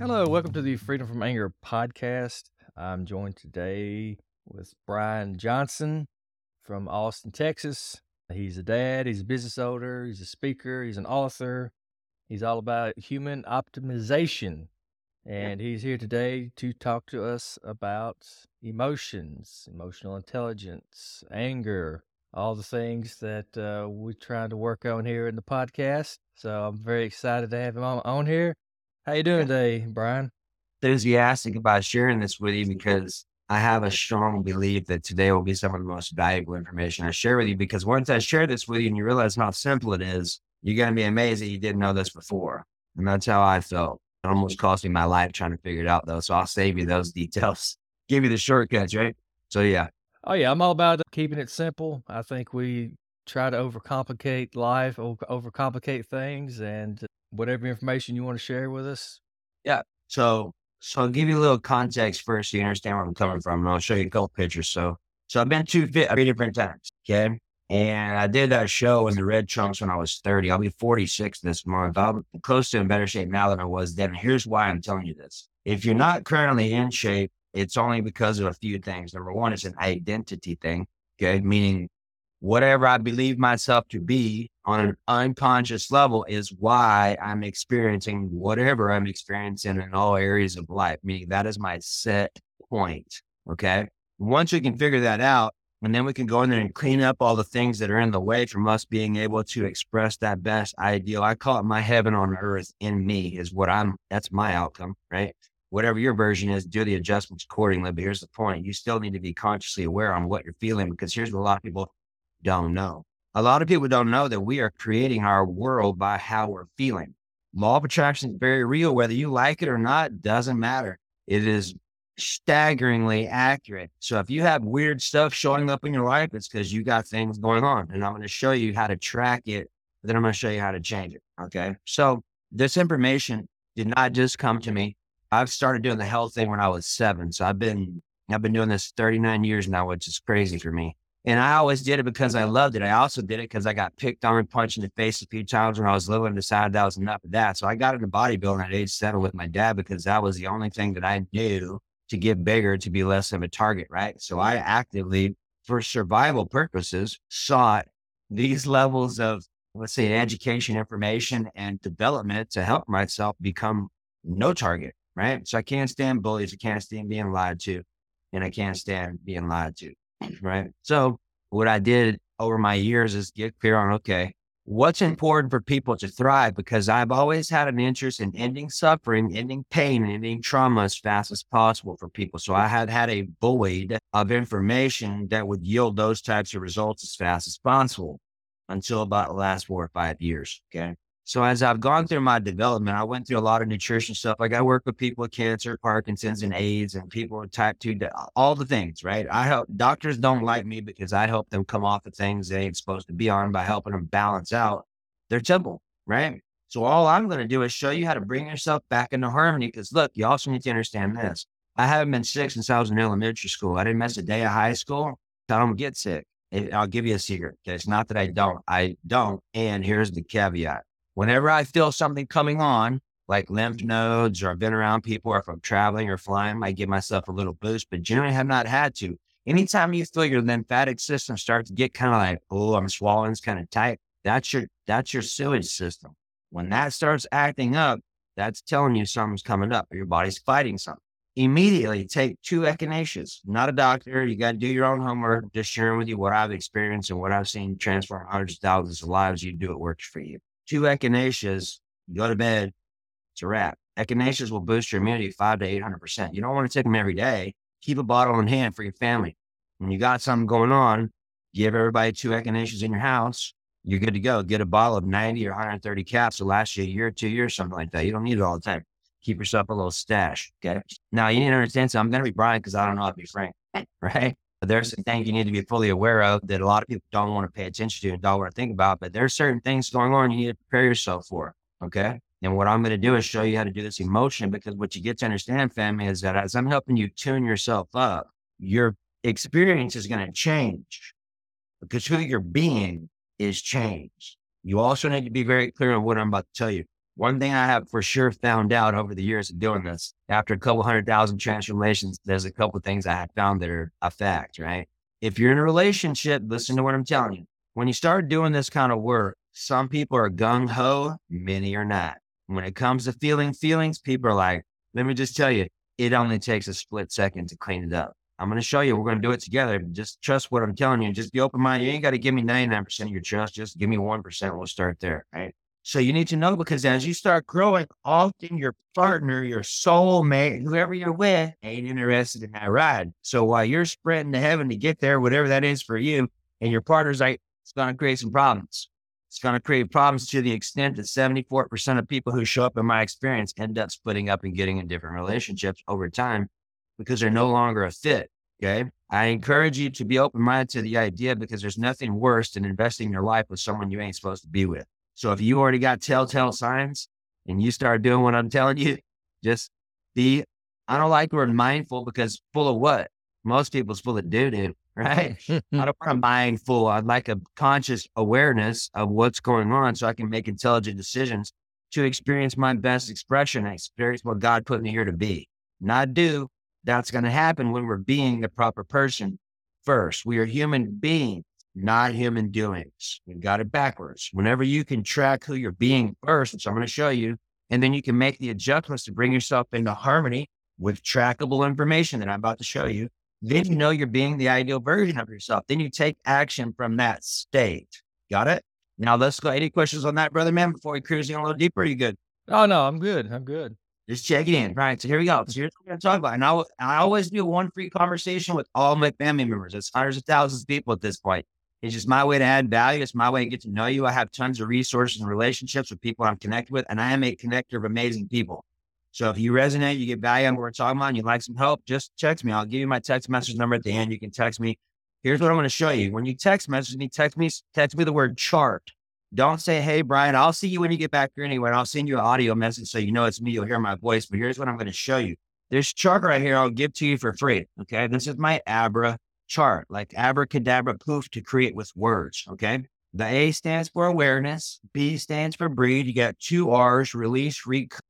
Hello, welcome to the Freedom From Anger podcast. I'm joined today with Brian Johnson from Austin, Texas. He's a dad, he's a business owner, he's a speaker, he's an author. He's all about human optimization. And he's here today to talk to us about emotions, emotional intelligence, anger, all the things that we're trying to work on here in the podcast. So I'm very excited to have him on here. How you doing today, Brian? Enthusiastic about sharing this with you because I have a strong belief that today will be some of the most valuable information I share with you, because once I share this with you and you realize how simple it is, you're going to be amazed that you didn't know this before. And that's how I felt. It almost cost me my life trying to figure it out, though. So I'll save you those details, give you the shortcuts, right? So, yeah. Oh, yeah. I'm all about keeping it simple. I think we try to overcomplicate life, overcomplicate things, and whatever information you want to share with us. Yeah. So I'll give you a little context first so you understand where I'm coming from, and I'll show you a couple pictures. So I've been to three different times, okay? And I did that show in the red trunks when I was 30. I'll be 46 this month. I'm close to in better shape now than I was then. Here's why I'm telling you this. If you're not currently in shape, it's only because of a few things. Number one, it's an identity thing, okay? Meaning whatever I believe myself to be on an unconscious level is why I'm experiencing whatever I'm experiencing in all areas of life, meaning that is my set point, okay? Once we can figure that out, and then we can go in there and clean up all the things that are in the way from us being able to express that best ideal. I call it my heaven on earth in me is what that's my outcome, right? Whatever your version is, do the adjustments accordingly. But here's the point. You still need to be consciously aware on what you're feeling, because here's what a lot of people don't know. A lot of people don't know that we are creating our world by how we're feeling. Law of attraction is very real. Whether you like it or not, doesn't matter. It is staggeringly accurate. So if you have weird stuff showing up in your life, it's because you got things going on. And I'm going to show you how to track it. Then I'm going to show you how to change it. Okay. So this information did not just come to me. I've started doing the health thing when I was 7. So I've been doing this 39 years now, which is crazy for me. And I always did it because I loved it. I also did it because I got picked on and punched in the face a few times when I was little and decided that was enough of that. So I got into bodybuilding at age 7 with my dad because that was the only thing that I knew to get bigger, to be less of a target, right? So I actively, for survival purposes, sought these levels of, let's say, education, information, and development to help myself become no target, right? So I can't stand bullies. I can't stand being lied to, and I can't stand being lied to. Right. So what I did over my years is get clear on, okay, what's important for people to thrive? Because I've always had an interest in ending suffering, ending pain, ending trauma as fast as possible for people. So I had a void of information that would yield those types of results as fast as possible until about the last 4 or 5 years. Okay. So as I've gone through my development, I went through a lot of nutrition stuff. Like I work with people with cancer, Parkinson's, and AIDS, and people with type 2, all the things, right? I help doctors don't like me because I help them come off the things they ain't supposed to be on by helping them balance out their temple, right? So all I'm going to do is show you how to bring yourself back into harmony, because look, you also need to understand this. I haven't been sick since I was in elementary school. I didn't miss a day of high school. So I don't get sick. I'll give you a secret. Okay? It's not that I don't. And here's the caveat. Whenever I feel something coming on, like lymph nodes, or I've been around people, or if I'm traveling or flying, I give myself a little boost, but generally have not had to. Anytime you feel your lymphatic system start to get kind of like, oh, I'm swallowing, it's kind of tight, that's your sewage system. When that starts acting up, that's telling you something's coming up, or your body's fighting something. Immediately take 2 echinaceas. Not a doctor. You got to do your own homework. Just sharing with you what I've experienced and what I've seen transform hundreds of thousands of lives. You do what works for you. 2 echinaceas, go to bed, it's a wrap. Echinaceas will boost your immunity 5 to 800%. You don't want to take them every day. Keep a bottle in hand for your family. When you got something going on, give everybody 2 echinaceas in your house. You're good to go. Get a bottle of 90 or 130 caps. It'll last you a year, 2 years, something like that. You don't need it all the time. Keep yourself a little stash, okay? Now, you need to understand, so I'm going to be Brian because I don't know how to be frank, right? There's some things you need to be fully aware of that a lot of people don't want to pay attention to and don't want to think about, but there's certain things going on you need to prepare yourself for, okay? And what I'm going to do is show you how to do this emotion, because what you get to understand, family, is that as I'm helping you tune yourself up, your experience is going to change because who you're being is changed. You also need to be very clear on what I'm about to tell you. One thing I have for sure found out over the years of doing this, after a couple 100,000 transformations, there's a couple of things I have found that are a fact, right? If you're in a relationship, listen to what I'm telling you. When you start doing this kind of work, some people are gung-ho, many are not. When it comes to feelings, people are like, let me just tell you, it only takes a split second to clean it up. I'm going to show you. We're going to do it together. Just trust what I'm telling you. Just be open-minded. You ain't got to give me 99% of your trust. Just give me 1%. We'll start there, right? So you need to know, because as you start growing, often your partner, your soulmate, whoever you're with, ain't interested in that ride. So while you're sprinting to heaven to get there, whatever that is for you, and your partner's like, it's going to create some problems. It's going to create problems to the extent that 74% of people who show up in my experience end up splitting up and getting in different relationships over time, because they're no longer a fit, okay? I encourage you to be open-minded to the idea, because there's nothing worse than investing your life with someone you ain't supposed to be with. So if you already got telltale signs and you start doing what I'm telling you, just be, I don't like the word mindful, because full of what? Most people's full of doo-doo, right? I don't want a mindful. I'd like a conscious awareness of what's going on so I can make intelligent decisions to experience my best expression. I experience what God put me here to be, not do. That's going to happen when we're being the proper person first. We are human beings, not human doings. We've got it backwards. Whenever you can track who you're being first, which I'm going to show you, and then you can make the adjustments to bring yourself into harmony with trackable information that I'm about to show you, then you know you're being the ideal version of yourself. Then you take action from that state. Got it? Now let's go. Any questions on that, brother man, before we cruise in a little deeper? Are you good? Oh, no, I'm good. I'm good. Just check it in. Right. So here we go. So here's what we're going to talk about. And I always do one free conversation with all my family members. It's hundreds of thousands of people at this point. It's just my way to add value. It's my way to get to know you. I have tons of resources and relationships with people I'm connected with. And I am a connector of amazing people. So if you resonate, you get value on what we're talking about, and you'd like some help, just text me. I'll give you my text message number at the end. You can text me. Here's what I'm going to show you. When you text message me, text me the word chart. Don't say, hey, Brian, I'll see you when you get back here anyway, and I'll send you an audio message so you know it's me. You'll hear my voice, but here's what I'm going to show you. This chart right here, I'll give to you for free, okay? This is my ABRA chart, like abracadabra poof to create with words, okay? The A stands for awareness, B stands for breathe. You got two R's, release,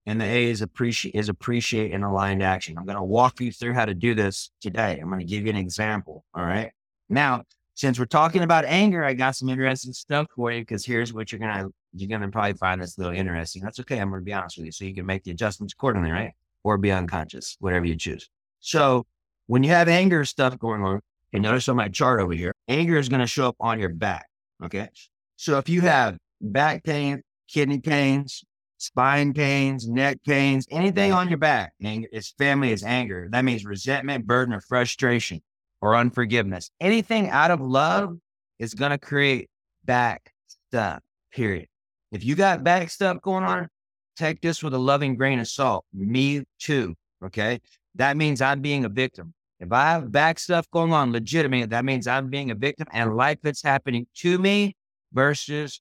and the A is appreciate and aligned action. I'm going to walk you through how to do this today. I'm going to give you an example, all right? Now, since we're talking about anger, I got some interesting stuff for you, because here's what you're gonna probably find this a little interesting. That's okay. I'm gonna be honest with you, so you can make the adjustments accordingly, right? Or be unconscious, whatever you choose. So when you have anger stuff going on, and notice on my chart over here, anger is gonna show up on your back. Okay. So if you have back pain, kidney pains, spine pains, neck pains, anything on your back, anger, it's family is anger. That means resentment, burden, or frustration, or unforgiveness. Anything out of love is going to create back stuff, period. If you got back stuff going on, take this with a loving grain of salt. Me too, okay? That means I'm being a victim. If I have back stuff going on, legitimately, that means I'm being a victim and life that's happening to me versus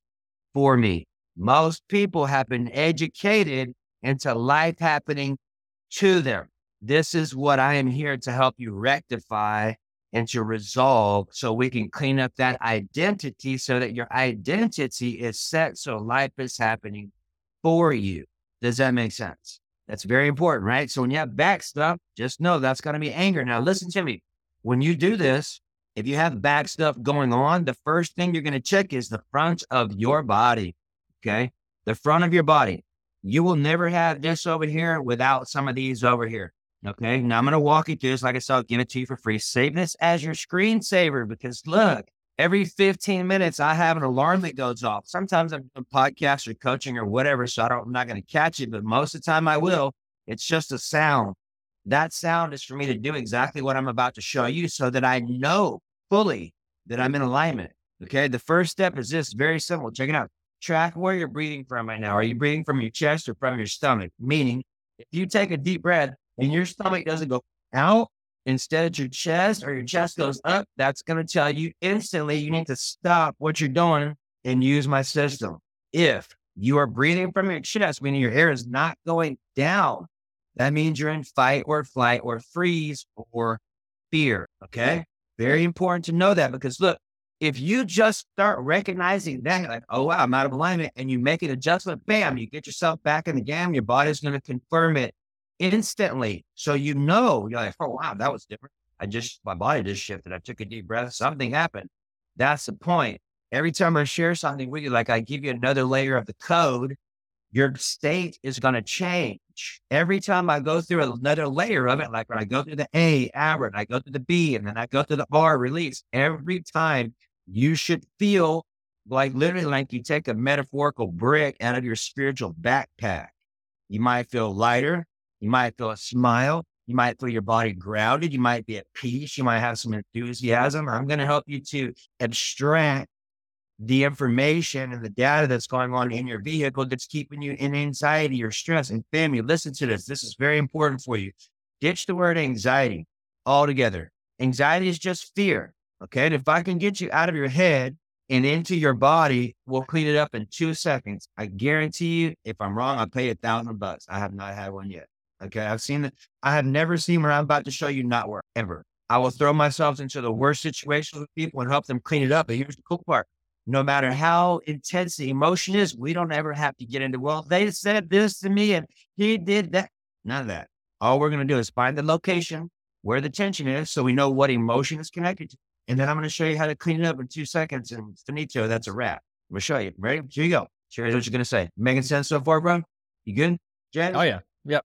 for me. Most people have been educated into life happening to them. This is what I am here to help you rectify and to resolve, so we can clean up that identity, so that your identity is set, so life is happening for you. Does that make sense? That's very important, right? So when you have back stuff, just know that's going to be anger. Now, listen to me. When you do this, if you have back stuff going on, the first thing you're going to check is the front of your body, okay? The front of your body. You will never have this over here without some of these over here. Okay, now I'm going to walk you through this. Like I said, I'll give it to you for free. Save this as your screensaver, because look, every 15 minutes, I have an alarm that goes off. Sometimes I'm doing podcasts or coaching or whatever, so I'm not going to catch it, but most of the time I will. It's just a sound. That sound is for me to do exactly what I'm about to show you, so that I know fully that I'm in alignment. Okay, the first step is this, very simple. Check it out. Track where you're breathing from right now. Are you breathing from your chest or from your stomach? Meaning, if you take a deep breath, and your stomach doesn't go out, instead it's your chest, or your chest goes up, that's going to tell you instantly you need to stop what you're doing and use my system. If you are breathing from your chest, meaning your air is not going down, that means you're in fight or flight or freeze or fear, okay? Very important to know that, because look, If you just start recognizing that, like, oh, wow, I'm out of alignment, and you make an adjustment, bam, you get yourself back in the game. Your body's going to confirm it instantly. So you know, you're like, oh, wow, that was different. My body just shifted. I took a deep breath. Something happened. That's the point. Every time I share something with you, like I give you another layer of the code, your state is going to change. Every time I go through another layer of it, like when I go through the A, ABRA, and I go through the B, and then I go through the R, release. Every time you should feel like literally like you take a metaphorical brick out of your spiritual backpack. You might feel lighter. You might feel a smile. You might feel your body grounded. You might be at peace. You might have some enthusiasm. I'm going to help you to abstract the information and the data that's going on in your vehicle that's keeping you in anxiety or stress. And family, listen to this. This is very important for you. Ditch the word anxiety altogether. Anxiety is just fear, okay? And if I can get you out of your head and into your body, we'll clean it up in 2 seconds. I guarantee you, if I'm wrong, I'll pay $1,000. I have not had one yet, okay? I have never seen what I'm about to show you not work, ever. I will throw myself into the worst situations with people and help them clean it up. But here's the cool part. No matter how intense the emotion is, we don't ever have to get into, well, they said this to me and he did that. None of that. All we're going to do is find the location where the tension is so we know what emotion is connected to. And then I'm going to show you how to clean it up in 2 seconds. And finito, that's a wrap. I'm going to show you. Ready? Here you go. Here's what you're going to say. Making sense so far, bro? You good, Jen? Oh, yeah. Yep.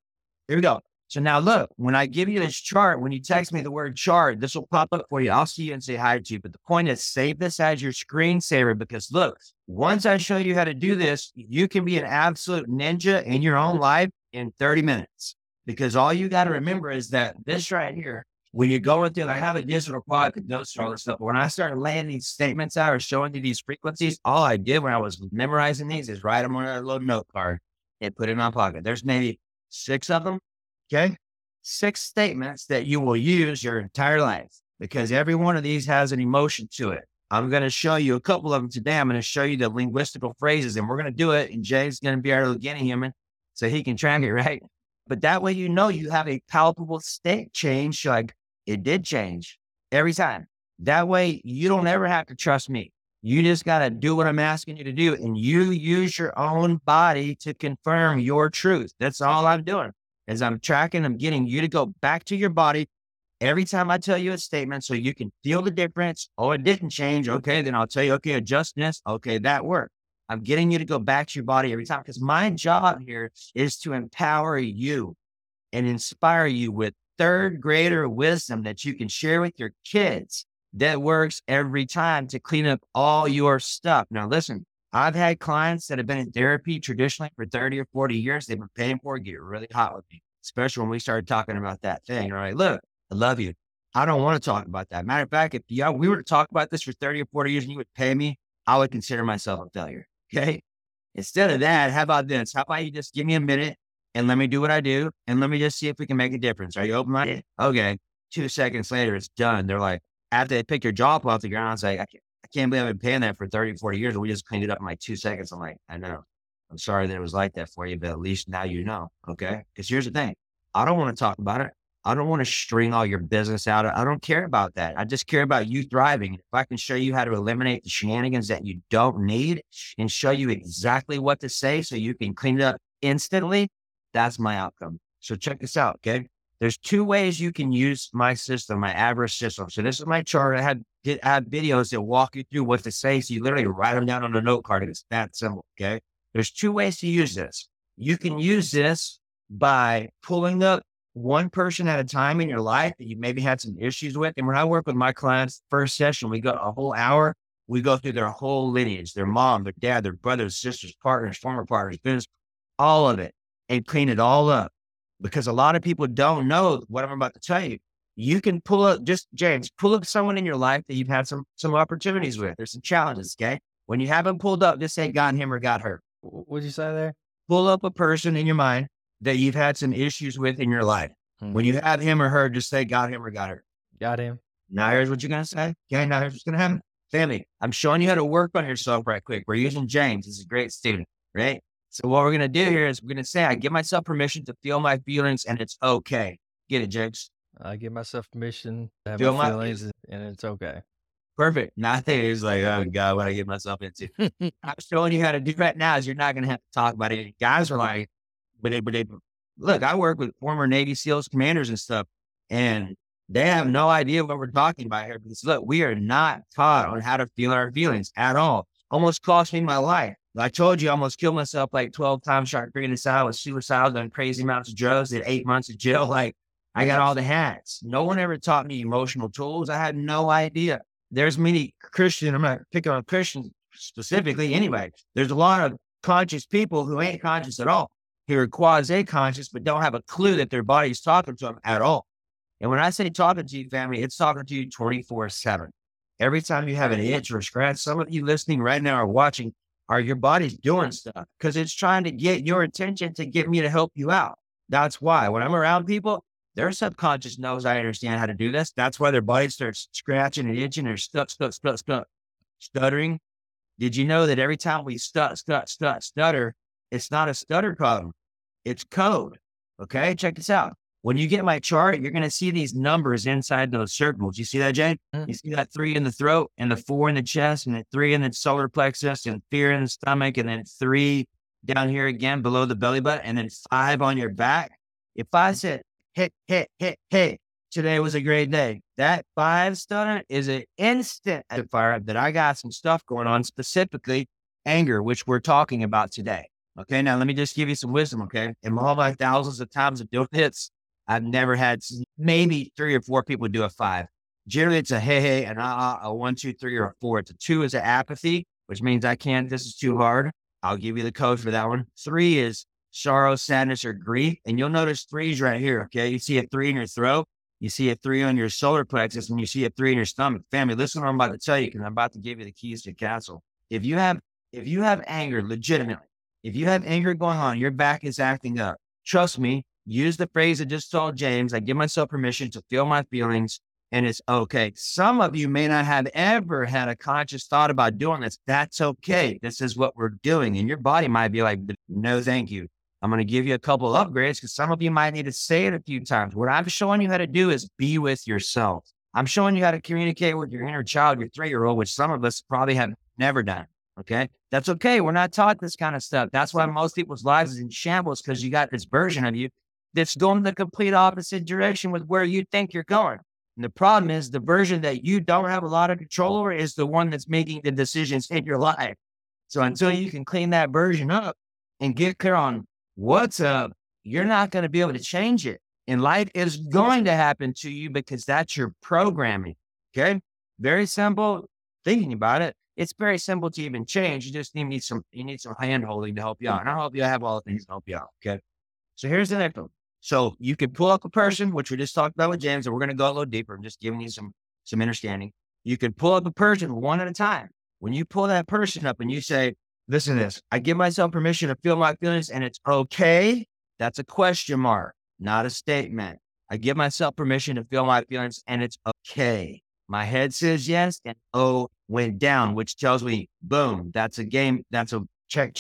Here we go. So now look, when I give you this chart, when you text me the word chart, this will pop up for you. I'll see you and say hi to you. But the point is, save this as your screensaver because look, once I show you how to do this, you can be an absolute ninja in your own life in 30 minutes. Because all you got to remember is that this right here, when you're going through, I have a digital product that does all this stuff. But when I started laying these statements out or showing you these frequencies, all I did when I was memorizing these is write them on a little note card and put it in my pocket. There's maybe 6 of them. Okay. 6 statements that you will use your entire life because every one of these has an emotion to it. I'm going to show you a couple of them today. I'm going to show you the linguistical phrases and we're going to do it. And Jay's going to be our little guinea human so he can track it, right? But that way, you know, you have a palpable state change. Like it did change every time. That way you don't ever have to trust me. You just got to do what I'm asking you to do. And you use your own body to confirm your truth. That's all I'm doing. As I'm tracking, I'm getting you to go back to your body every time I tell you a statement so you can feel the difference. Oh, it didn't change. Okay, then I'll tell you, okay, adjust this. Okay, that worked. I'm getting you to go back to your body every time because my job here is to empower you and inspire you with third grader wisdom that you can share with your kids. That works every time to clean up all your stuff. Now, listen. I've had clients that have been in therapy traditionally for 30 or 40 years. They've been paying for it, get really hot with me, especially when we started talking about that thing. All right, look, I love you. I don't want to talk about that. Matter of fact, if we were to talk about this for 30 or 40 years and you would pay me, I would consider myself a failure, okay? Instead of that, how about this? How about you just give me a minute and let me do what I do and let me just see if we can make a difference. Are you open-minded? Okay. 2 seconds later, it's done. They're like, after they pick your jaw off the ground, it's like, I can't believe I've been paying that for 30, 40 years and we just cleaned it up in like 2 seconds. I'm like, I know. I'm sorry that it was like that for you, but at least now you know, okay? Because here's the thing. I don't want to talk about it. I don't want to string all your business out. I don't care about that. I just care about you thriving. If I can show you how to eliminate the shenanigans that you don't need and show you exactly what to say so you can clean it up instantly, that's my outcome. So check this out, okay? There's 2 ways you can use my system, my ABRA system. So this is my chart. I have videos that walk you through what to say. So you literally write them down on a note card. And it's that simple, okay? There's 2 ways to use this. You can use this by pulling up one person at a time in your life that you maybe had some issues with. And when I work with my clients, first session, we got a whole hour. We go through their whole lineage, their mom, their dad, their brothers, sisters, partners, former partners, business, all of it, and clean it all up. Because a lot of people don't know what I'm about to tell you. You can pull up, just James, pull up someone in your life that you've had some opportunities with. There's some challenges, okay? When you have them pulled up, just say got him or got her. What'd you say there? Pull up a person in your mind that you've had some issues with in your life. When you have him or her, just say got him or got her. Got him. Now here's what you're going to say. Okay, now here's what's going to happen. Family, I'm showing you how to work on yourself right quick. We're using James. He's a great student, right? So what we're going to do here is we're going to say, I give myself permission to feel my feelings and it's okay. Get it, James? I give myself permission to have my feelings and it's okay. Perfect. Nowadays, like, oh God, what I get myself into. I'm showing you how to do right now is you're not going to have to talk about it. Guys are like, but they look, I work with former Navy SEALs commanders and stuff, and they have no idea what we're talking about here. Because look, we are not taught on how to feel our feelings at all. Almost cost me my life. I told you I almost killed myself like 12 times, shot 3 in the side, was suicidal, done crazy amounts of drugs, did 8 months of jail. Like, I got all the hats. No one ever taught me emotional tools. I had no idea. There's many Christian, I'm not picking on Christians specifically anyway. There's a lot of conscious people who ain't conscious at all, who are quasi-conscious, but don't have a clue that their body's talking to them at all. And when I say talking to you, family, it's talking to you 24/7. Every time you have an itch or a scratch, some of you listening right now are watching, are your body's doing stuff because it's trying to get your attention to get me to help you out. That's why when I'm around people, their subconscious knows I understand how to do this. That's why their body starts scratching and itching or stuttering. Did you know that every time we stutter, it's not a stutter problem. It's code. Okay, check this out. When you get my chart, you're going to see these numbers inside those circles. You see that, Jane? You see that 3 in the throat and the 4 in the chest and the 3 in the solar plexus and fear in the stomach and then 3 down here again below the belly button and then 5 on your back. If I said, hey, today was a great day. That 5 stunner is an instant fire up that I got some stuff going on, specifically anger, which we're talking about today. Okay, now let me just give you some wisdom, okay? In all my thousands of times of doing this, I've never had maybe 3 or 4 people do a 5. Generally, it's a hey, an a 1, 2, 3, or a 4. It's a 2 is an apathy, which means I can't, this is too hard. I'll give you the code for that one. 3 is sorrow, sadness, or grief. And you'll notice 3s right here, okay? You see a 3 in your throat. You see a 3 on your solar plexus, and you see a 3 in your stomach. Family, listen to what I'm about to tell you, because I'm about to give you the keys to the castle. If you have anger, legitimately, if you have anger going on, your back is acting up. Trust me, use the phrase I just told James. I give myself permission to feel my feelings, and it's okay. Some of you may not have ever had a conscious thought about doing this. That's okay. This is what we're doing. And your body might be like, no, thank you. I'm going to give you a couple of upgrades because some of you might need to say it a few times. What I'm showing you how to do is be with yourself. I'm showing you how to communicate with your inner child, your 3-year-old, which some of us probably have never done. Okay. That's okay. We're not taught this kind of stuff. That's why most people's lives is in shambles, because you got this version of you that's going the complete opposite direction with where you think you're going. And the problem is the version that you don't have a lot of control over is the one that's making the decisions in your life. So until you can clean that version up and get clear on what's up, you're not going to be able to change it. And life is going to happen to you because that's your programming. Okay. Very simple. Thinking about it, it's very simple to even change. You just need some hand holding to help you out. And I hope you have all the things to help you out. Okay. So here's the next one. So you can pull up a person, which we just talked about with James, and we're going to go a little deeper. I'm just giving you some understanding. You can pull up a person one at a time. When you pull that person up and you say, listen to this, I give myself permission to feel my feelings and it's okay. That's a question mark, not a statement. I give myself permission to feel my feelings and it's okay. My head says yes and oh went down, which tells me, boom, that's a game. That's a check.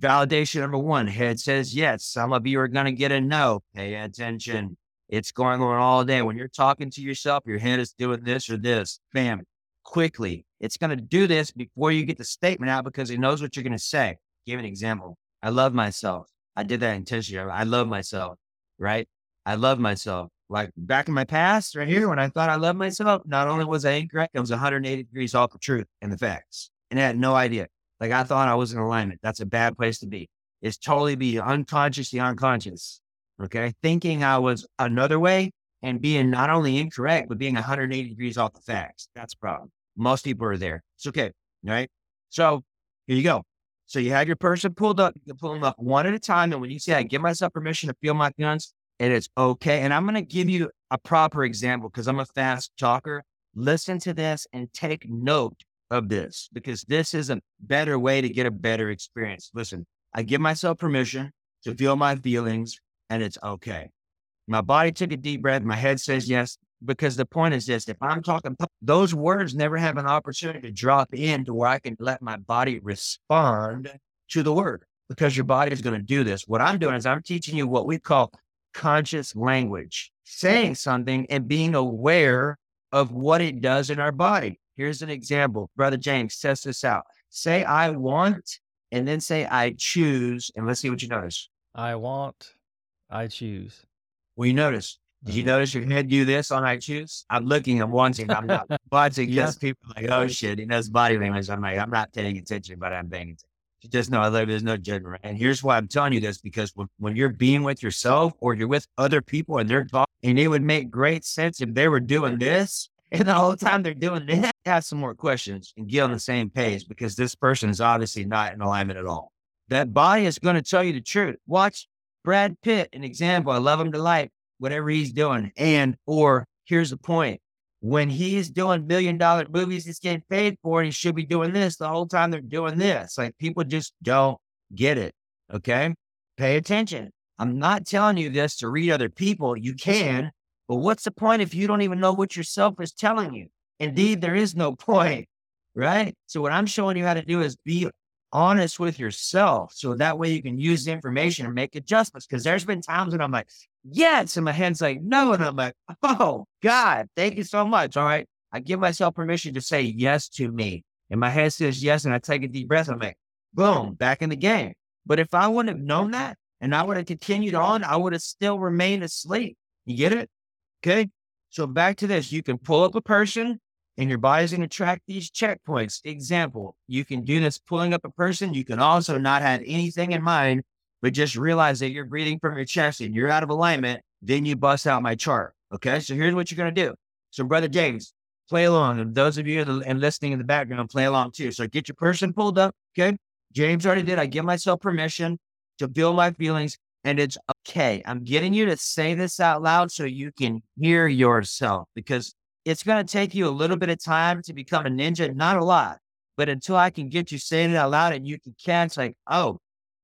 Validation number 1, head says yes. Some of you are going to get a no. Pay attention. It's going on all day. When you're talking to yourself, your head is doing this or this. Bam. Quickly. It's going to do this before you get the statement out because it knows what you're going to say. Give an example. I love myself. I did that intentionally. I love myself, right? I love myself. Like back in my past right here, when I thought I loved myself, not only was I incorrect, I was 180 degrees off the truth and the facts. And I had no idea. Like I thought I was in alignment. That's a bad place to be. It's totally be unconsciously unconscious. Okay. Thinking I was another way and being not only incorrect, but being 180 degrees off the facts. That's a problem. Most people are there. It's okay. All right. So here you go. So you have your person pulled up, you can pull them up one at a time. And when you say, I give myself permission to feel my guns and it's okay. And I'm going to give you a proper example because I'm a fast talker. Listen to this and take note of this, because this is a better way to get a better experience. Listen, I give myself permission to feel my feelings and it's okay. My body took a deep breath. My head says yes, because the point is this, if I'm talking, those words never have an opportunity to drop in to where I can let my body respond to the word, because your body is going to do this. What I'm doing is I'm teaching you what we call conscious language, saying something and being aware of what it does in our body. Here's an example. Brother James, test this out. Say I want, and then say I choose, and let's see what you notice. I want, I choose. Well, you notice. Did you notice your head do this on I choose? I'm looking, I'm wanting, I'm not watching. Yes, people are like, oh shit, he knows body language. I'm like, I'm not paying attention, but I'm paying attention. You just know I love you. There's no judgment. And here's why I'm telling you this, because when you're being with yourself or you're with other people and they're talking, and it would make great sense if they were doing this, and the whole time they're doing this, have some more questions and get on the same page, because this person is obviously not in alignment at all. That body is going to tell you the truth. Watch Brad Pitt, an example. I love him to life. Whatever he's doing. And, or here's the point. When he's doing $1 million movies, he's getting paid for, and he should be doing this the whole time they're doing this. Like, people just don't get it. Okay. Pay attention. I'm not telling you this to read other people. You can, but what's the point if you don't even know what yourself is telling you? Indeed, there is no point. Right. So what I'm showing you how to do is be honest with yourself. So that way you can use the information and make adjustments. Cause there's been times when I'm like, yes. And my head's like, no. And I'm like, oh God, thank you so much. All right. I give myself permission to say yes to me. And my head says yes. And I take a deep breath. I'm like, boom, back in the game. But if I wouldn't have known that and I would have continued on, I would have still remained asleep. You get it? Okay. So back to this, you can pull up a person, and your body's going to track these checkpoints. Example, you can do this pulling up a person. You can also not have anything in mind, but just realize that you're breathing from your chest and you're out of alignment. Then you bust out my chart. Okay. So here's what you're going to do. So Brother James, play along. And those of you and listening in the background, play along too. So get your person pulled up. Okay. James already did. I give myself permission to feel my feelings, and it's okay. I'm getting you to say this out loud so you can hear yourself, because it's going to take you a little bit of time to become a ninja, not a lot, but until I can get you saying it out loud and you can catch, like, oh,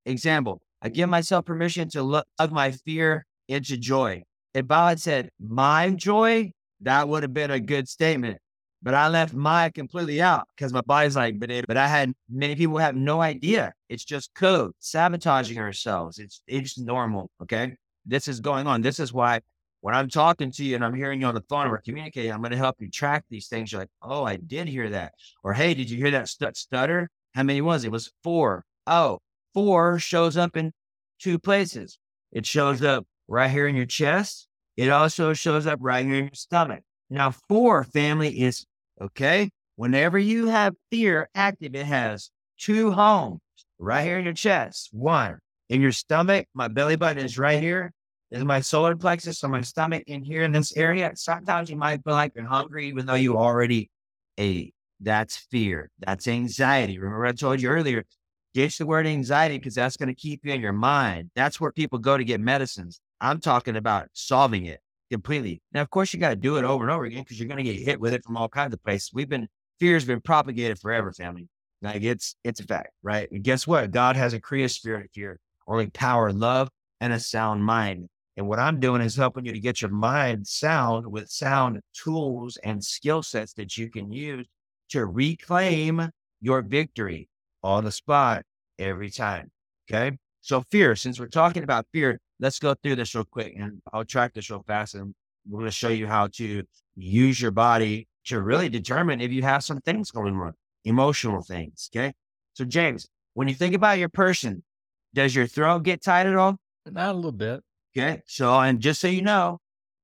example, I give myself permission to look of my fear into joy. If I had said my joy, that would have been a good statement, but I left my completely out because my body's like, but I had many people have no idea. It's just code, sabotaging ourselves. It's normal. Okay. This is going on. This is why. When I'm talking to you and I'm hearing you on the phone or communicating, I'm going to help you track these things. You're like, oh, I did hear that. Or, hey, did you hear that stutter? How many was it? It was 4. Oh, 4 shows up in 2 places. It shows up right here in your chest. It also shows up right here in your stomach. Now, 4 family is, okay, whenever you have fear active, it has 2 homes right here in your chest. 1 in your stomach. My belly button is right here. Is my solar plexus on my stomach in here in this area. Sometimes you might feel like you're hungry, even though you already ate. That's fear. That's anxiety. Remember I told you earlier, ditch the word anxiety, because that's going to keep you in your mind. That's where people go to get medicines. I'm talking about solving it completely. Now, of course, you got to do it over and over again, because you're going to get hit with it from all kinds of places. Fear's been propagated forever, family. Like it's a fact, right? And guess what? God hasn't created spirit of fear, only power, love, and a sound mind. And what I'm doing is helping you to get your mind sound with sound tools and skill sets that you can use to reclaim your victory on the spot every time. Okay. So fear, since we're talking about fear, let's go through this real quick, and I'll track this real fast, and we're going to show you how to use your body to really determine if you have some things going on, emotional things. Okay. So James, when you think about your person, does your throat get tight at all? Not a little bit. Okay. So, and just so you know,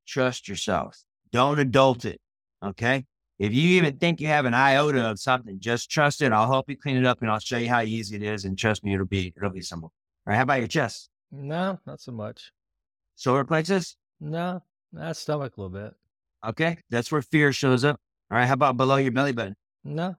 trust yourself. Don't adult it. Okay. If you even think you have an iota of something, just trust it. I'll help you clean it up, and I'll show you how easy it is. And trust me, it'll be simple. All right. How about your chest? No, not so much. Solar plexus? No, that stomach a little bit. Okay. That's where fear shows up. All right. How about below your belly button? No.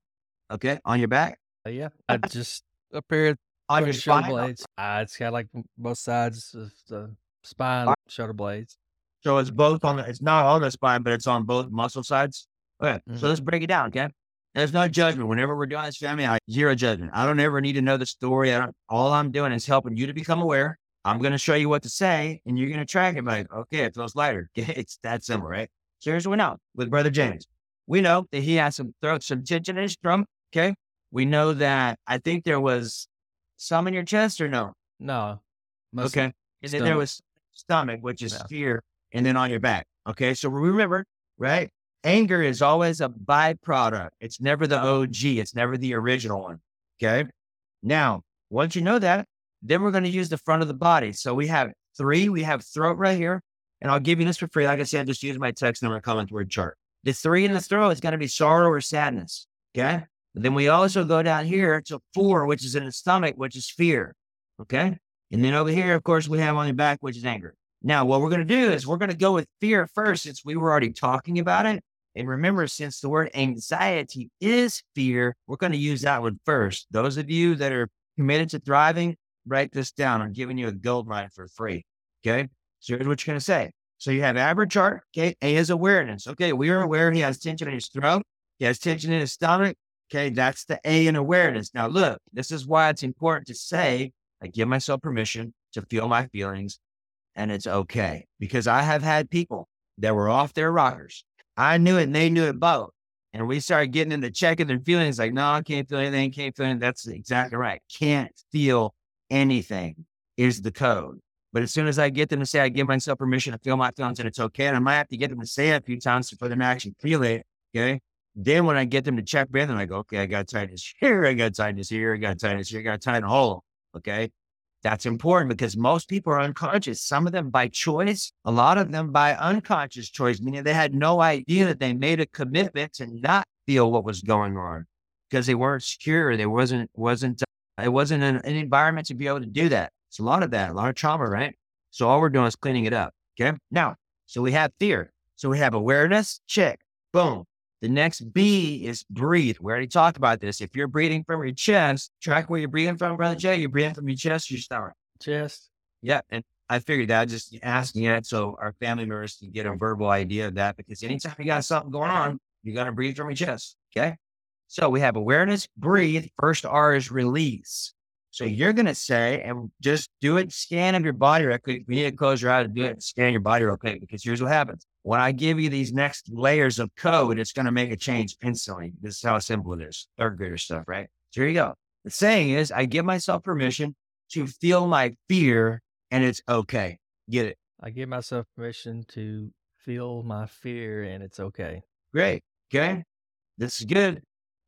Okay. On your back? Yeah. I just up here on your shoulder blades. It's got like both sides of the spine, shoulder blades. So it's both on it's not on the spine, but it's on both muscle sides. Okay. Mm-hmm. So let's break it down. Okay. There's no judgment. Whenever we're doing this, family, zero judgment. I don't ever need to know the story. All I'm doing is helping you to become aware. I'm going to show you what to say, and you're going to track it. Like, okay, it feels lighter. It's that simple, right? So here's what we know with Brother James. We know that he has some tension in his drum. Okay. We know that I think there was some in your chest, or no? No. Okay. And then there was stomach, which is fear, and then on your back. Okay. So remember, right? Anger is always a byproduct. It's never the OG. It's never the original one. Okay. Now, once you know that, then we're going to use the front of the body. So we have three. We have throat right here. And I'll give you this for free. Like I said, just use my text number comment word chart. The three in the throat is going to be sorrow or sadness. Okay. And then we also go down here to four, which is in the stomach, which is fear. Okay. And then over here, of course, we have on the back, which is anger. Now, what we're going to do is we're going to go with fear first, since we were already talking about it. And remember, since the word anxiety is fear, we're going to use that one first. Those of you that are committed to thriving, write this down. I'm giving you a gold mine for free. Okay. So here's what you're going to say. So you have ABRA chart. Okay. A is awareness. Okay. We are aware he has tension in his throat. He has tension in his stomach. Okay. That's the A in awareness. Now look, this is why it's important to say, I give myself permission to feel my feelings and it's okay. Because I have had people that were off their rockers. I knew it and they knew it both. And we started getting into checking their feelings like, no, I can't feel anything. Can't feel anything. That's exactly right. Can't feel anything is the code. But as soon as I get them to say, I give myself permission to feel my feelings and it's okay. And I might have to get them to say it a few times for them to actually feel it. Okay. Then when I get them to check in, then I go, okay, I got tightness here. I got tightness here. I got tightness here. I got tighten hole. Okay. That's important because most people are unconscious. Some of them by choice, a lot of them by unconscious choice, meaning they had no idea that they made a commitment to not feel what was going on because they weren't secure. There wasn't an environment to be able to do that. It's a lot of that, a lot of trauma, right? So all we're doing is cleaning it up. Okay. Now, so we have fear. So we have awareness, check, boom. The next B is breathe. We already talked about this. If you're breathing from your chest, track where you're breathing from, Brother Jay. You're breathing from your chest or your stomach? Chest. Yeah. And I figured that, just asking it so our family members can get a verbal idea of that, because anytime you got something going on, you're going to breathe from your chest. Okay. So we have awareness, breathe. First R is release. So you're going to say, and just do it, scan of your body real quick. We need to close your eyes and do it, scan your body real quick, because here's what happens. When I give you these next layers of code, it's going to make a change instantly. This is how simple it is. Third grader stuff, right? So here you go. The saying is, I give myself permission to feel my fear and it's okay. Get it? I give myself permission to feel my fear and it's okay. Great. Okay. This is good.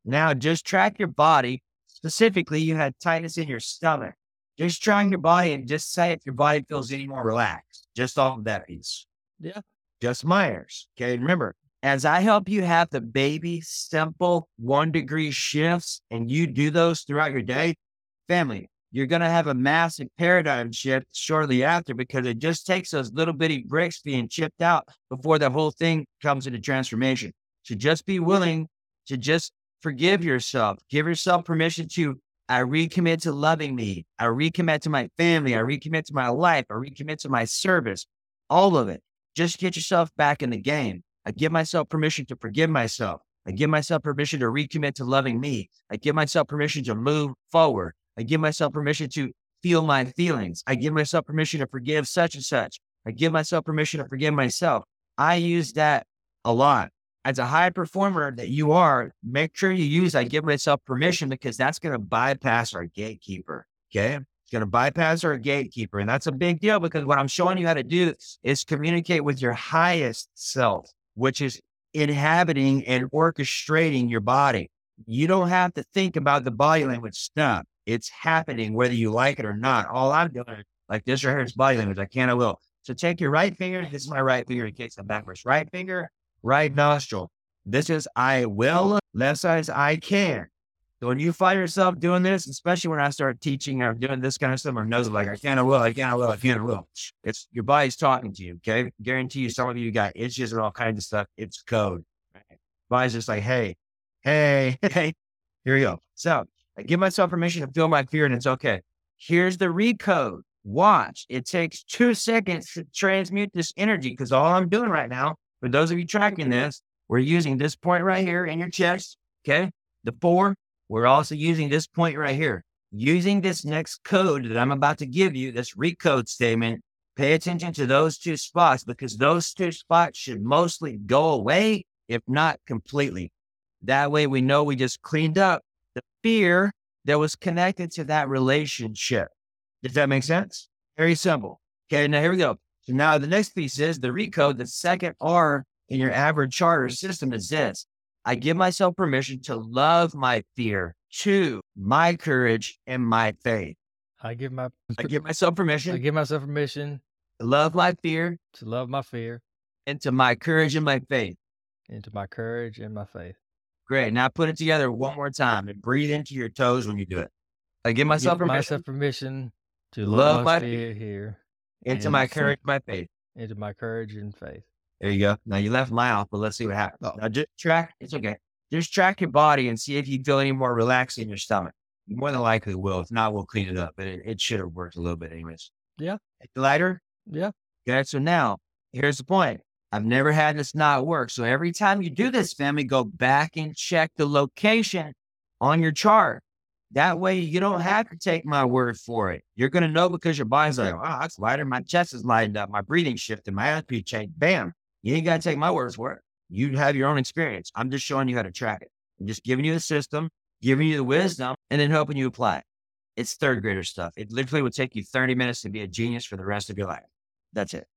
Now just track your body. Specifically, you had tightness in your stomach. Just trying your body and just say if your body feels any more relaxed. Just all of that piece. Yeah. Just Myers. Okay. Remember, as I help you have the baby simple 1 degree shifts and you do those throughout your day, family, you're going to have a massive paradigm shift shortly after, because it just takes those little bitty bricks being chipped out before the whole thing comes into transformation. So just be willing to just forgive yourself. Give yourself permission to, I recommit to loving me. I recommit to my family. I recommit to my life. I recommit to my service. All of it. Just get yourself back in the game. I give myself permission to forgive myself. I give myself permission to recommit to loving me. I give myself permission to move forward. I give myself permission to feel my feelings. I give myself permission to forgive such and such. I give myself permission to forgive myself. I use that a lot. As a high performer that you are, make sure you use I give myself permission, because that's going to bypass our gatekeeper. Okay. It's going to bypass our gatekeeper. And that's a big deal, because what I'm showing you how to do is communicate with your highest self, which is inhabiting and orchestrating your body. You don't have to think about the body language stuff. It's happening whether you like it or not. All I'm doing is like this right here is body language. I can, I will. So take your right finger. This is my right finger in case I'm backwards. Right finger. Right nostril. This is I will. Left side is I can. So when you find yourself doing this, especially when I start teaching or doing this kind of stuff, my nose is like, I can, I will, I can, I will, I can, I will. It's your body's talking to you. Okay. Guarantee you, some of you got itches and all kinds of stuff. It's code. Right? Body's just like, hey, hey, hey, here we go. So I give myself permission to feel my fear and it's okay. Here's the recode. Watch. It takes 2 seconds to transmute this energy, because all I'm doing right now, for those of you tracking this, we're using this point right here in your chest, okay? The four, we're also using this point right here. Using this next code that I'm about to give you, this recode statement, pay attention to those two spots, because those two spots should mostly go away, if not completely. That way we know we just cleaned up the fear that was connected to that relationship. Does that make sense? Very simple. Okay, now here we go. So now the next piece is the recode. The second R in your average charter system is this. I give myself permission to love my fear, to my courage, and my faith. I give myself permission to love my fear. To love my fear. And to my courage and my faith. Great. Now put it together one more time and breathe into your toes when you do it. I give myself permission to love my fear here. Into my courage, my faith. There you go. Now you left my off, but let's see what happens. Oh. Now just track. It's okay. Just track your body and see if you feel any more relaxed in your stomach. You more than likely will. If not, we'll clean it up. But it should have worked a little bit anyways. Yeah. Lighter? Yeah. Okay. So now here's the point. I've never had this not work. So every time you do this, family, go back and check the location on your chart. That way you don't have to take my word for it. You're going to know because your body's like, oh, it's lighter. My chest is lightened up. My breathing shifted. My heartbeat changed. Bam. You ain't got to take my word for it. You have your own experience. I'm just showing you how to track it. I'm just giving you the system, giving you the wisdom, and then helping you apply it. It's third grader stuff. It literally will take you 30 minutes to be a genius for the rest of your life. That's it.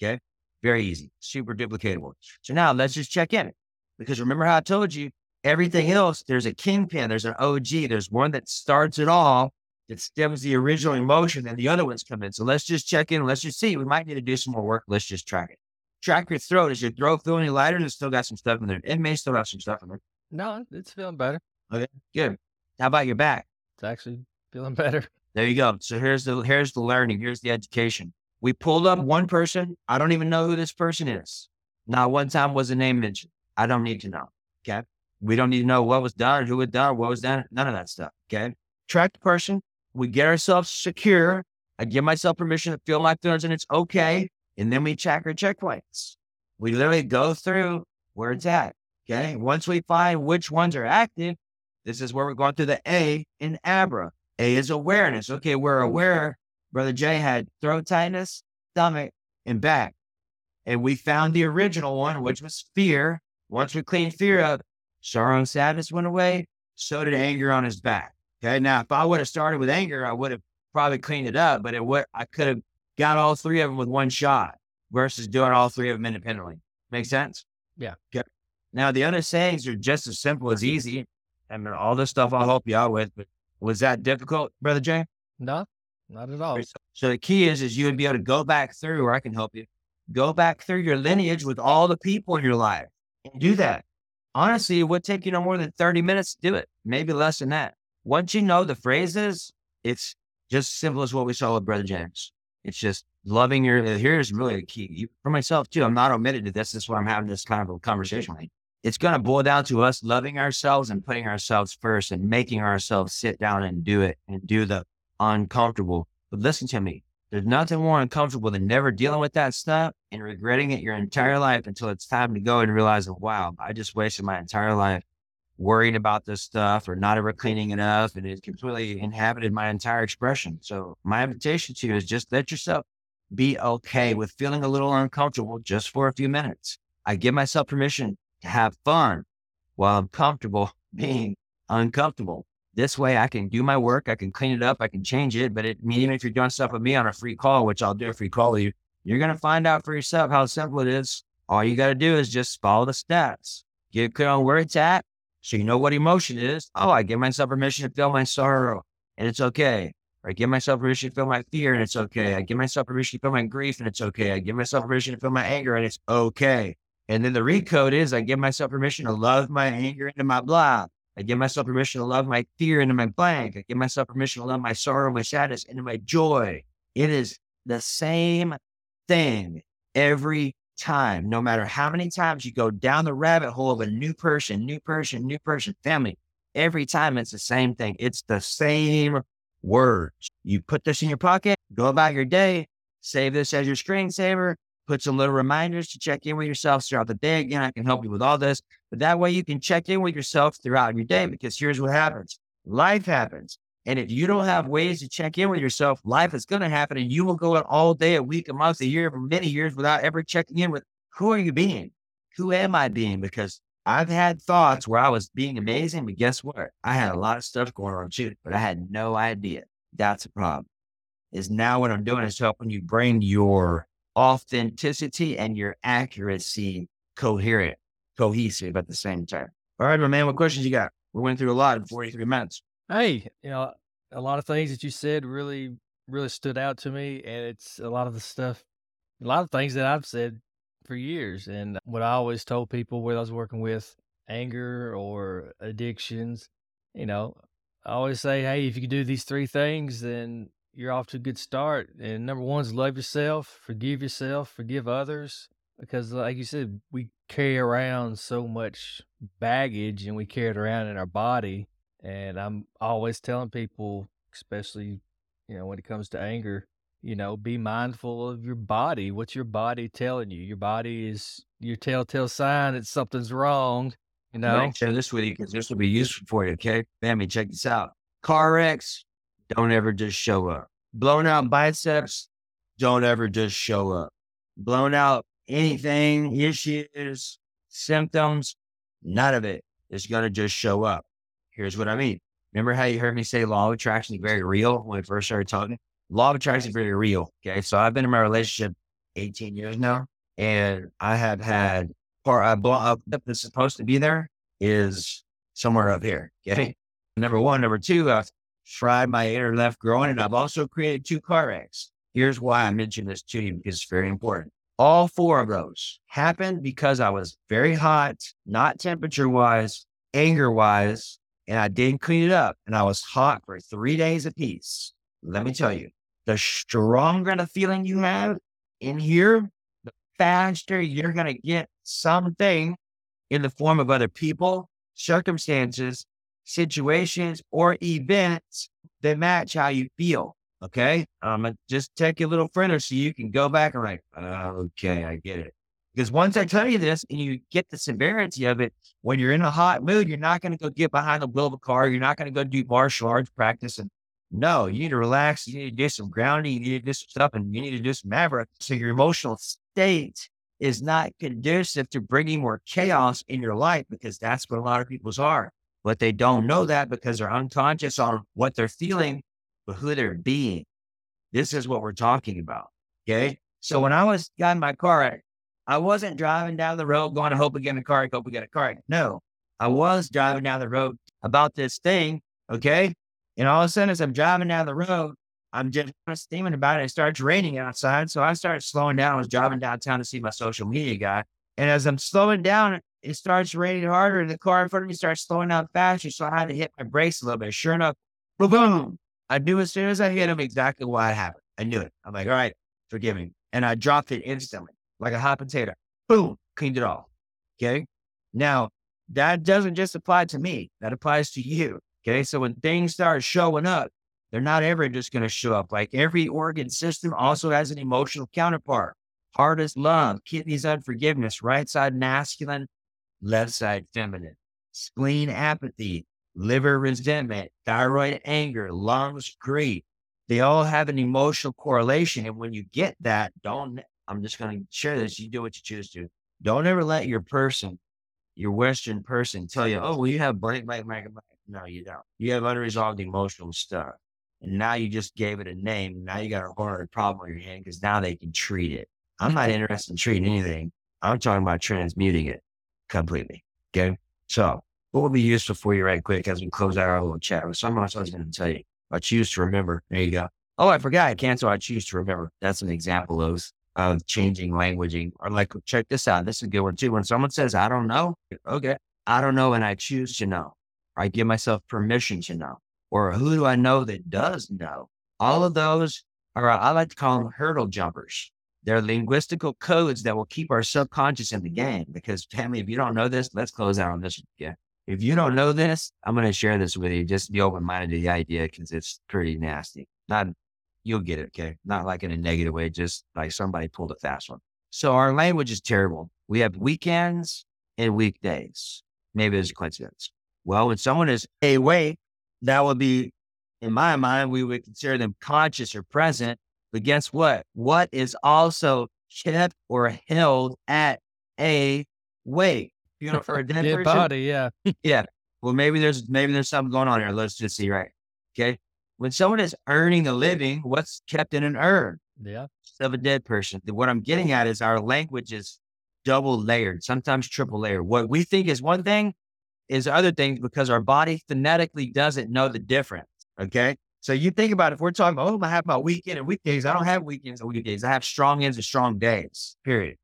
Okay. Very easy, super duplicatable. So now let's just check in, because remember how I told you, everything else, there's a kingpin, there's an OG, there's one that starts it all, that stems the original emotion, and the other ones come in. So let's just check in. Let's just see. We might need to do some more work. Let's just track it. Track your throat. Is your throat feeling any lighter? It's still got some stuff in there. It may still have some stuff in there. No, it's feeling better. Okay, good. How about your back? It's actually feeling better. There you go. So here's the learning. Here's the education. We pulled up one person. I don't even know who this person is. Not one time was a name mentioned. I don't need to know. Okay. We don't need to know what was done, who was done, what was done. None of that stuff. Okay. Track the person. We get ourselves secure. I give myself permission to feel my feelings and it's okay. And then we check our checkpoints. We literally go through where it's at. Okay. Once we find which ones are active, this is where we're going through the A in ABRA. A is awareness. Okay. We're aware. Brother Jay had throat tightness, stomach, and back. And we found the original one, which was fear. Once we cleaned fear up, sorrow and sadness went away. So did anger on his back. Okay. Now, if I would have started with anger, I would have probably cleaned it up, but I could have got all three of them with one shot versus doing all three of them independently. Make sense? Yeah. Okay. Now, the other sayings are just as simple as easy. I mean, all this stuff I'll help you out with, but was that difficult, Brother Jay? No. Not at all. So the key is you would be able to go back through, or I can help you, go back through your lineage with all the people in your life and do that. Honestly, it would take you no more than 30 minutes to do it, maybe less than that. Once you know the phrases, it's just as simple as what we saw with Brother James. It's just loving here's really the key. For myself too, I'm not omitted to this. This is why I'm having this kind of a conversation. It's going to boil down to us loving ourselves and putting ourselves first and making ourselves sit down and do it and do the uncomfortable. But listen to me, there's nothing more uncomfortable than never dealing with that stuff and regretting it your entire life until it's time to go and realize, wow, I just wasted my entire life worrying about this stuff or not ever cleaning it up, and it completely inhabited my entire expression. So my invitation to you is just let yourself be okay with feeling a little uncomfortable just for a few minutes. I give myself permission to have fun while I'm comfortable being uncomfortable. This way I can do my work. I can clean it up. I can change it. But even if you're doing stuff with me on a free call, which I'll do a free call with you, you're going to find out for yourself how simple it is. All you got to do is just follow the steps. Get clear on where it's at so you know what emotion it is. Oh, I give myself permission to feel my sorrow and it's okay. Or I give myself permission to feel my fear and it's okay. I give myself permission to feel my grief and it's okay. I give myself permission to feel my anger and it's okay. And then the recode is I give myself permission to love my anger into my blah. I give myself permission to love my fear into my blank. I give myself permission to love my sorrow, my sadness into my joy. It is the same thing every time, no matter how many times you go down the rabbit hole of a new person, family. Every time it's the same thing. It's the same words. You put this in your pocket, go about your day, save this as your screensaver. Put some little reminders to check in with yourself throughout the day. Again, I can help you with all this, but that way you can check in with yourself throughout your day, because here's what happens. Life happens. And if you don't have ways to check in with yourself, life is going to happen and you will go out all day, a week, a month, a year, for many years without ever checking in with who are you being? Who am I being? Because I've had thoughts where I was being amazing, but guess what? I had a lot of stuff going on too, but I had no idea. That's a problem. Is now what I'm doing is helping you bring your authenticity and your accuracy coherent, cohesive at the same time. All right, my man, what questions you got? We went through a lot in 43 minutes. Hey, you know, a lot of things that you said really, really stood out to me. And it's a lot of the stuff, a lot of things that I've said for years. And what I always told people, whether I was working with anger or addictions, you know, I always say, hey, if you can do these three things, then you're off to a good start. And number one is love yourself, forgive others. Because like you said, we carry around so much baggage and we carry it around in our body. And I'm always telling people, especially, you know, when it comes to anger, you know, be mindful of your body. What's your body telling you? Your body is your telltale sign that something's wrong. You know, I'm share this with you because this will be useful for you. Okay, family, check this out. Car wrecks, don't ever just show up. Blown out biceps, don't ever just show up. Blown out anything, issues, symptoms, none of it is going to just show up. Here's what I mean. Remember how you heard me say law of attraction is very real when we first started talking? Law of attraction is very real. Okay. So I've been in my relationship 18 years now, and I have had a block up that's supposed to be there is somewhere up here. Okay. Number one. Number two, I've tried my inner left growing, and I've also created two car wrecks. Here's why I mentioned this to you because it's very important. All four of those happened because I was very hot, not temperature wise, anger wise, and I didn't clean it up. And I was hot for 3 days apiece. Let me tell you, the stronger the feeling you have in here, the faster you're going to get something in the form of other people, circumstances, situations, or events that match how you feel. Okay. I'm going to just take you a little further so you can go back and like, okay, I get it. Because once I tell you this and you get the severity of it, when you're in a hot mood, you're not going to go get behind the wheel of a car. You're not going to go do martial arts practice. And no, you need to relax. You need to do some grounding. You need to do some stuff, and you need to do some ABRA. So your emotional state is not conducive to bringing more chaos in your life, because that's what a lot of people's are. But they don't know that because they're unconscious on what they're feeling, but who they're being. This is what we're talking about. Okay. So when I got in my car, I wasn't driving down the road going, I hope we get in a car, I hope we get a car. No, I was driving down the road about this thing. Okay. And all of a sudden, as I'm driving down the road, I'm just steaming about it. It starts raining outside. So I started slowing down. I was driving downtown to see my social media guy. And as I'm slowing down, it starts raining harder. And the car in front of me starts slowing down faster. So I had to hit my brakes a little bit. Sure enough, boom, boom. I knew as soon as I hit him exactly what happened. I knew it. I'm like, all right, forgive me. And I dropped it instantly, like a hot potato. Boom, cleaned it all. Okay. Now, that doesn't just apply to me. That applies to you. Okay. So when things start showing up, they're not ever just going to show up. Like every organ system also has an emotional counterpart. Heart is love, kidneys unforgiveness, right side masculine, left side feminine, spleen apathy, liver resentment, thyroid anger, lungs grief. They all have an emotional correlation. And when you get that, I'm just going to share this. You do what you choose to. Don't ever let your Western person tell you, oh, well, you have blank. No, you don't. You have unresolved emotional stuff. And now you just gave it a name. Now you got a horrible problem in your hand because now they can treat it. I'm not interested in treating anything. I'm talking about transmuting it completely. Okay. So what will be useful for you right quick as we close out our little chat with someone else I was going to tell you. I choose to remember. There you go. Oh, I forgot. I canceled. I choose to remember. That's an example of changing languaging. Or like, check this out. This is a good one too. When someone says, I don't know. Okay. I don't know. And I choose to know. I give myself permission to know. Or who do I know that does know? All of those are, I like to call them hurdle jumpers. They're linguistical codes that will keep our subconscious in the game. Because family, if you don't know this, let's close out on this again. If you don't know this, I'm going to share this with you. Just be open-minded to the idea because it's pretty nasty. You'll get it, okay? Not like in a negative way, just like somebody pulled a fast one. So our language is terrible. We have weekends and weekdays. Maybe it's a coincidence. Well, when someone is awake, that would be, in my mind, we would consider them conscious or present. But guess what? What is also kept or held at a wake? You know, for a dead person? Body, yeah. Yeah. Well, maybe there's something going on here. Let's just see, right? Okay. When someone is earning a living, what's kept in an urn? Yeah. Of a dead person. What I'm getting at is our language is double layered, sometimes triple layered. What we think is one thing is other things because our body phonetically doesn't know the difference. Okay. So you think about, if we're talking about, I have my weekend and weekdays. I don't have weekends and weekdays. I have strong ends and strong days, period.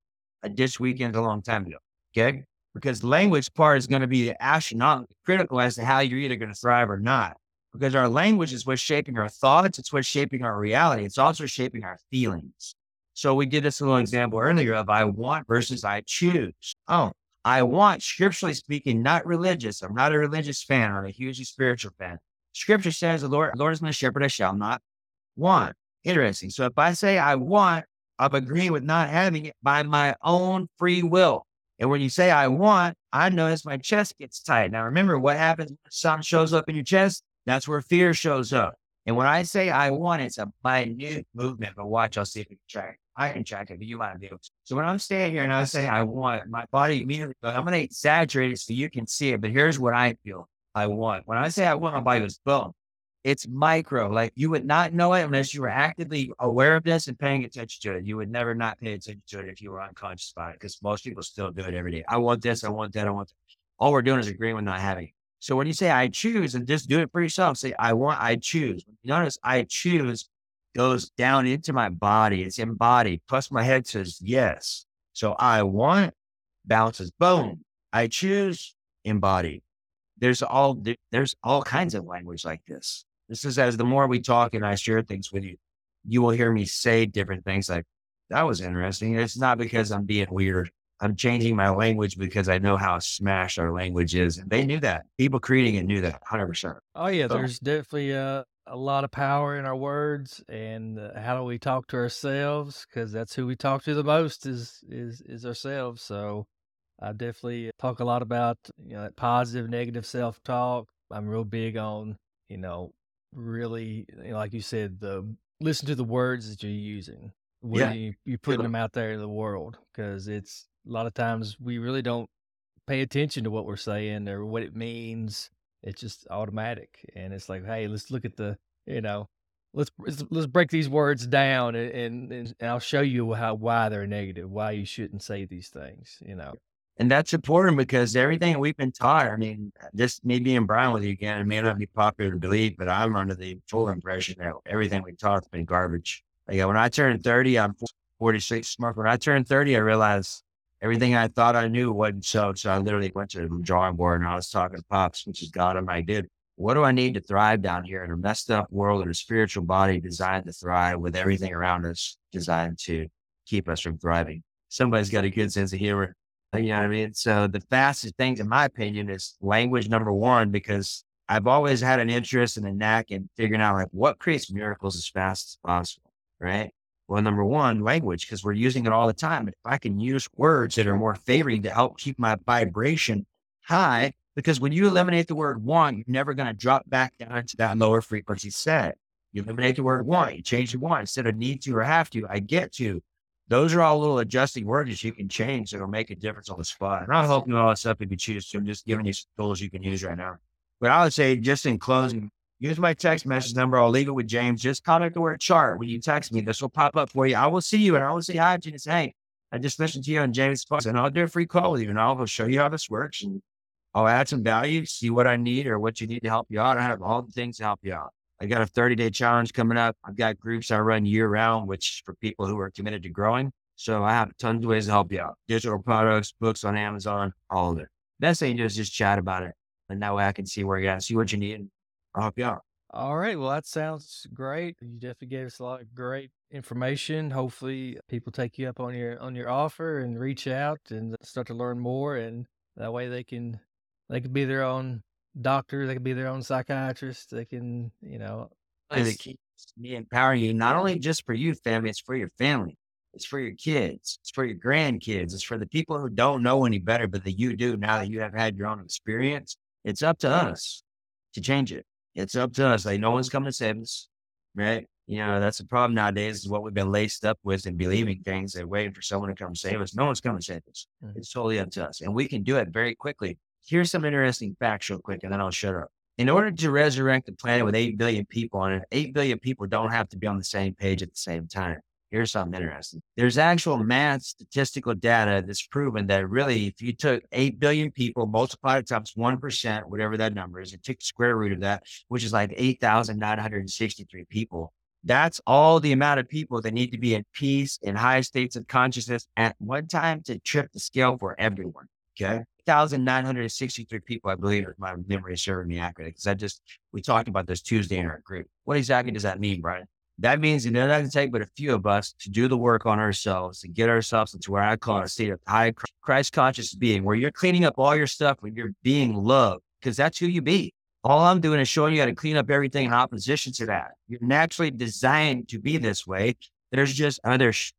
I ditched weekends a long time ago. Okay. Because language part is going to be astronomically critical as to how you're either going to thrive or not. Because our language is what's shaping our thoughts. It's what's shaping our reality. It's also shaping our feelings. So we did this little example earlier of I want versus I choose. Oh, I want, scripturally speaking, not religious. I'm not a religious fan. I'm a hugely spiritual fan. Scripture says the Lord is my shepherd. I shall not want. Interesting. So if I say I want, I'm agreeing with not having it by my own free will. And when you say I want, I notice my chest gets tight. Now remember what happens when something shows up in your chest? That's where fear shows up. And when I say I want, it's a minute movement, but watch, I'll see if we can track it. I can track it, but you might be able to. So when I'm standing here and I say I want, my body immediately goes, I'm going to exaggerate it so you can see it, but here's what I feel I want. When I say I want, my body goes, boom. It's micro. Like you would not know it unless you were actively aware of this and paying attention to it. You would never not pay attention to it if you were unconscious about it, because most people still do it every day. I want this. I want that. I want that. All we're doing is agreeing with not having it. So when you say I choose, and just do it for yourself, say I want, I choose. Notice I choose goes down into my body. It's embodied. Plus my head says yes. So I want bounces. Boom. I choose embodied. There's all kinds of language like this. This is as the more we talk and I share things with you, you will hear me say different things like, that was interesting. It's not because I'm being weird. I'm changing my language because I know how smashed our language is. And they knew that. People creating it knew that 100%. Oh, yeah. So, there's definitely a lot of power in our words. And how do we talk to ourselves? Because that's who we talk to the most is ourselves. So I definitely talk a lot about, you know, that positive, negative self-talk. I'm real big on, you know, really, you know, like you said, listen to the words that you're using when you're putting them out there in the world, because it's a lot of times we really don't pay attention to what we're saying or what it means. It's just automatic. And it's like, hey, let's look at the, you know, let's break these words down and I'll show you why they're negative, why you shouldn't say these things, you know. And that's important because everything we've been taught, I mean, this me being Brian with you again, it may not be popular to believe, but I'm under the full impression that everything we taught has been garbage. Like when I turned 30, I'm 46, smart. When I turned 30, I realized everything I thought I knew wasn't so. So I literally went to the drawing board and I was talking to Pops, which is God, and I did. What do I need to thrive down here in a messed up world and a spiritual body designed to thrive with everything around us designed to keep us from thriving? Somebody's got a good sense of humor. You know what I mean? So the fastest things, in my opinion, is language number one, because I've always had an interest and a knack in figuring out like what creates miracles as fast as possible, right? Well, number one, language, because we're using it all the time. But if I can use words that are more favoring to help keep my vibration high, because when you eliminate the word want, you're never going to drop back down to that lower frequency set. You eliminate the word want, you change the want instead of need to or have to, I get to. Those are all little adjusting words you can change that'll make a difference on the spot. And I'm hoping all this up if you choose to. I'm just giving you some tools you can use right now. But I would say, just in closing, use my text message number. I'll leave it with James. Just contact the word chart. When you text me, this will pop up for you. I will see you and I will say hi to you and say, hey, I just listened to you on James' podcast and I'll do a free call with you and I'll show you how this works and I'll add some value, see what I need or what you need to help you out. I have all the things to help you out. I got a 30-day challenge coming up. I've got groups I run year-round, which for people who are committed to growing. So I have tons of ways to help you out. Digital products, books on Amazon, all of it. Best thing to do is just chat about it. And that way I can see where you're at, see what you need, and I'll help you out. All right. Well, that sounds great. You definitely gave us a lot of great information. Hopefully people take you up on your offer and reach out and start to learn more. And that way they can be their own doctor, they can be their own psychiatrist, they can, you know. The key is me empowering you, not only just for you, family, it's for your family. It's for your kids. It's for your grandkids. It's for the people who don't know any better, but that you do now that you have had your own experience. It's up to us to change it. It's up to us. Like no one's coming to save us, right? You know, that's the problem nowadays is what we've been laced up with and believing things and waiting for someone to come save us. No one's coming to save us. It's totally up to us. And we can do it very quickly. Here's some interesting facts real quick, and then I'll shut up. In order to resurrect the planet with 8 billion people on it, 8 billion people don't have to be on the same page at the same time. Here's something interesting. There's actual math statistical data that's proven that really, if you took 8 billion people, multiplied it times 1%, whatever that number is, and took the square root of that, which is like 8,963 people, that's all the amount of people that need to be at peace in high states of consciousness at one time to trip the scale for everyone. Okay. 1,963 people, I believe, if my memory is serving me accurately, because we talked about this Tuesday in our group. What exactly does that mean, Brian? That means it doesn't take but a few of us to do the work on ourselves, to get ourselves into what I call a state of high Christ conscious being, where you're cleaning up all your stuff when you're being loved, because that's who you be. All I'm doing is showing you how to clean up everything in opposition to that. You're naturally designed to be this way. There's just other stuff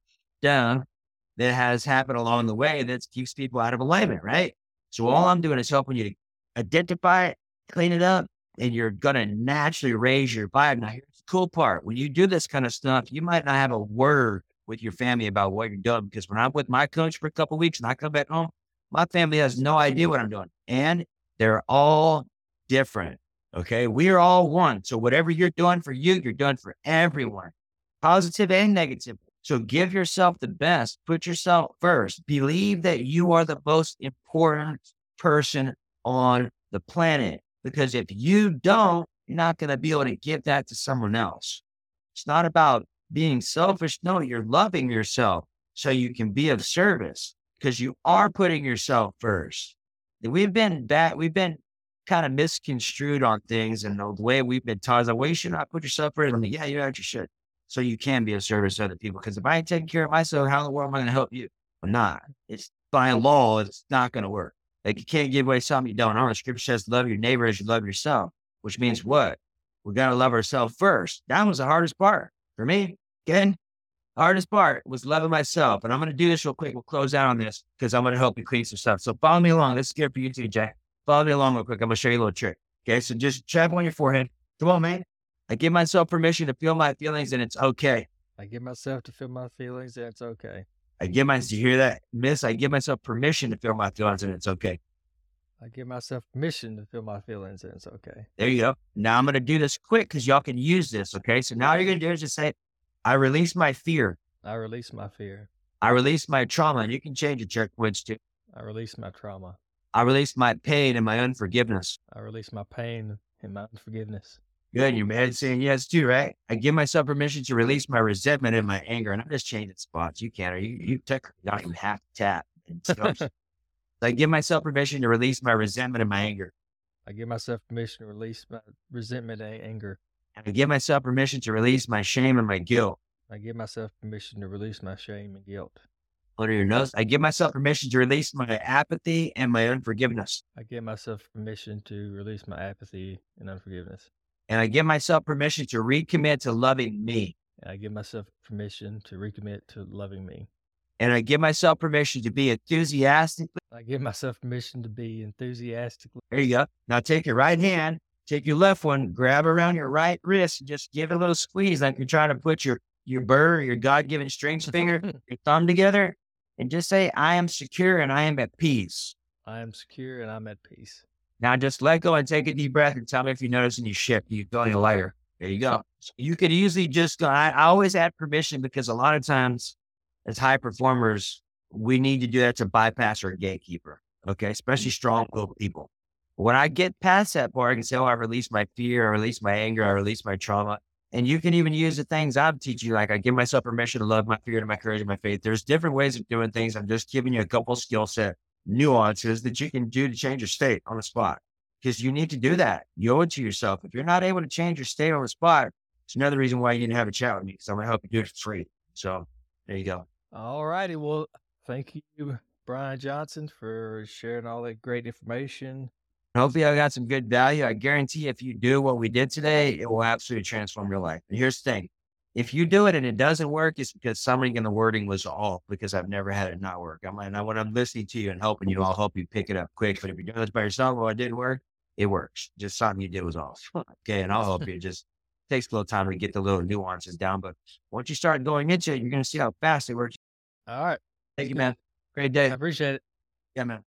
that has happened along the way that keeps people out of alignment, right? So all I'm doing is helping you to identify it, clean it up, and you're going to naturally raise your vibe. Now, here's the cool part. When you do this kind of stuff, you might not have a word with your family about what you're doing, because when I'm with my coach for a couple of weeks and I come back home, my family has no idea what I'm doing. And they're all different, okay? We are all one. So whatever you're doing for you, you're doing for everyone, positive and negative. So give yourself the best, put yourself first, believe that you are the most important person on the planet. Because if you don't, you're not going to be able to give that to someone else. It's not about being selfish. No, you're loving yourself so you can be of service, because you are putting yourself first. We've been kind of misconstrued on things, and the way we've been taught is like, well, you should not put yourself first. I'm like, yeah, you actually should. So you can be of service to other people. Because if I ain't taking care of myself, how in the world am I going to help you? Well, not. It's by law. It's not going to work. Like, you can't give away something you don't own. The scripture says, love your neighbor as you love yourself, which means what? We're going to love ourselves first. That was the hardest part for me. Again, hardest part was loving myself. And I'm going to do this real quick. We'll close out on this because I'm going to help you clean some stuff. So follow me along. This is good for you too, Jay. Follow me along real quick. I'm going to show you a little trick. Okay. So just tap on your forehead. Come on, man. I give myself permission to feel my feelings, and it's okay. I give myself to feel my feelings, and it's okay. Do you hear that, miss? I give myself permission to feel my feelings, and it's okay. I give myself permission to feel my feelings, and it's okay. There you go. Now I'm going to do this quick because y'all can use this, okay? So now all you're going to do is just say, I release my fear. I release my fear. I release my trauma. And you can change your check words too. I release my trauma. I release my pain and my unforgiveness. I release my pain and my unforgiveness. Good. Your head saying yes too, right? I give myself permission to release my resentment and my anger. And I'm just changing spots. You can't, or you don't even have to tap. So I give myself permission to release my resentment and my anger. I give myself permission to release my resentment and anger. And I give myself permission to release my shame and my guilt. I give myself permission to release my shame and guilt. Under your nose, I give myself permission to release my apathy and my unforgiveness. I give myself permission to release my apathy and unforgiveness. And I give myself permission to recommit to loving me. I give myself permission to recommit to loving me. And I give myself permission to be enthusiastically. I give myself permission to be enthusiastically. There you go. Now take your right hand, take your left one, grab around your right wrist, and just give it a little squeeze like you're trying to put your burr, your God-given strings finger, your thumb together, and just say, I am secure and I am at peace. I am secure and I'm at peace. Now just let go and take a deep breath and tell me if you notice any shift. You're feeling lighter. There you go. So you could easily just go. I always add permission because a lot of times as high performers, we need to do that to bypass our gatekeeper. Okay. Especially strong-willed people. When I get past that part, I can say, oh, I release my fear. I release my anger. I release my trauma. And you can even use the things I'm teaching you. Like I give myself permission to love my fear and my courage and my faith. There's different ways of doing things. I'm just giving you a couple skill set nuances that you can do to change your state on the spot, because you need to do that. You owe it to yourself. If you're not able to change your state on the spot, it's another reason why you didn't have a chat with me, because I'm going to help you do it for free. So there you go. All righty. Well, thank you, Brian Johnson, for sharing all that great information. Hopefully I got some good value. I guarantee if you do what we did today, it will absolutely transform your life. And here's the thing. If you do it and it doesn't work, it's because something in the wording was off, because I've never had it not work. When I'm listening to you and helping you, I'll help you pick it up quick. But if you're doing this by yourself, well, it didn't work, it works. Just something you did was off. Okay. And I'll help you. It just takes a little time to get the little nuances down. But once you start going into it, you're going to see how fast it works. All right. Thank you, man. Great day. I appreciate it. Yeah, man.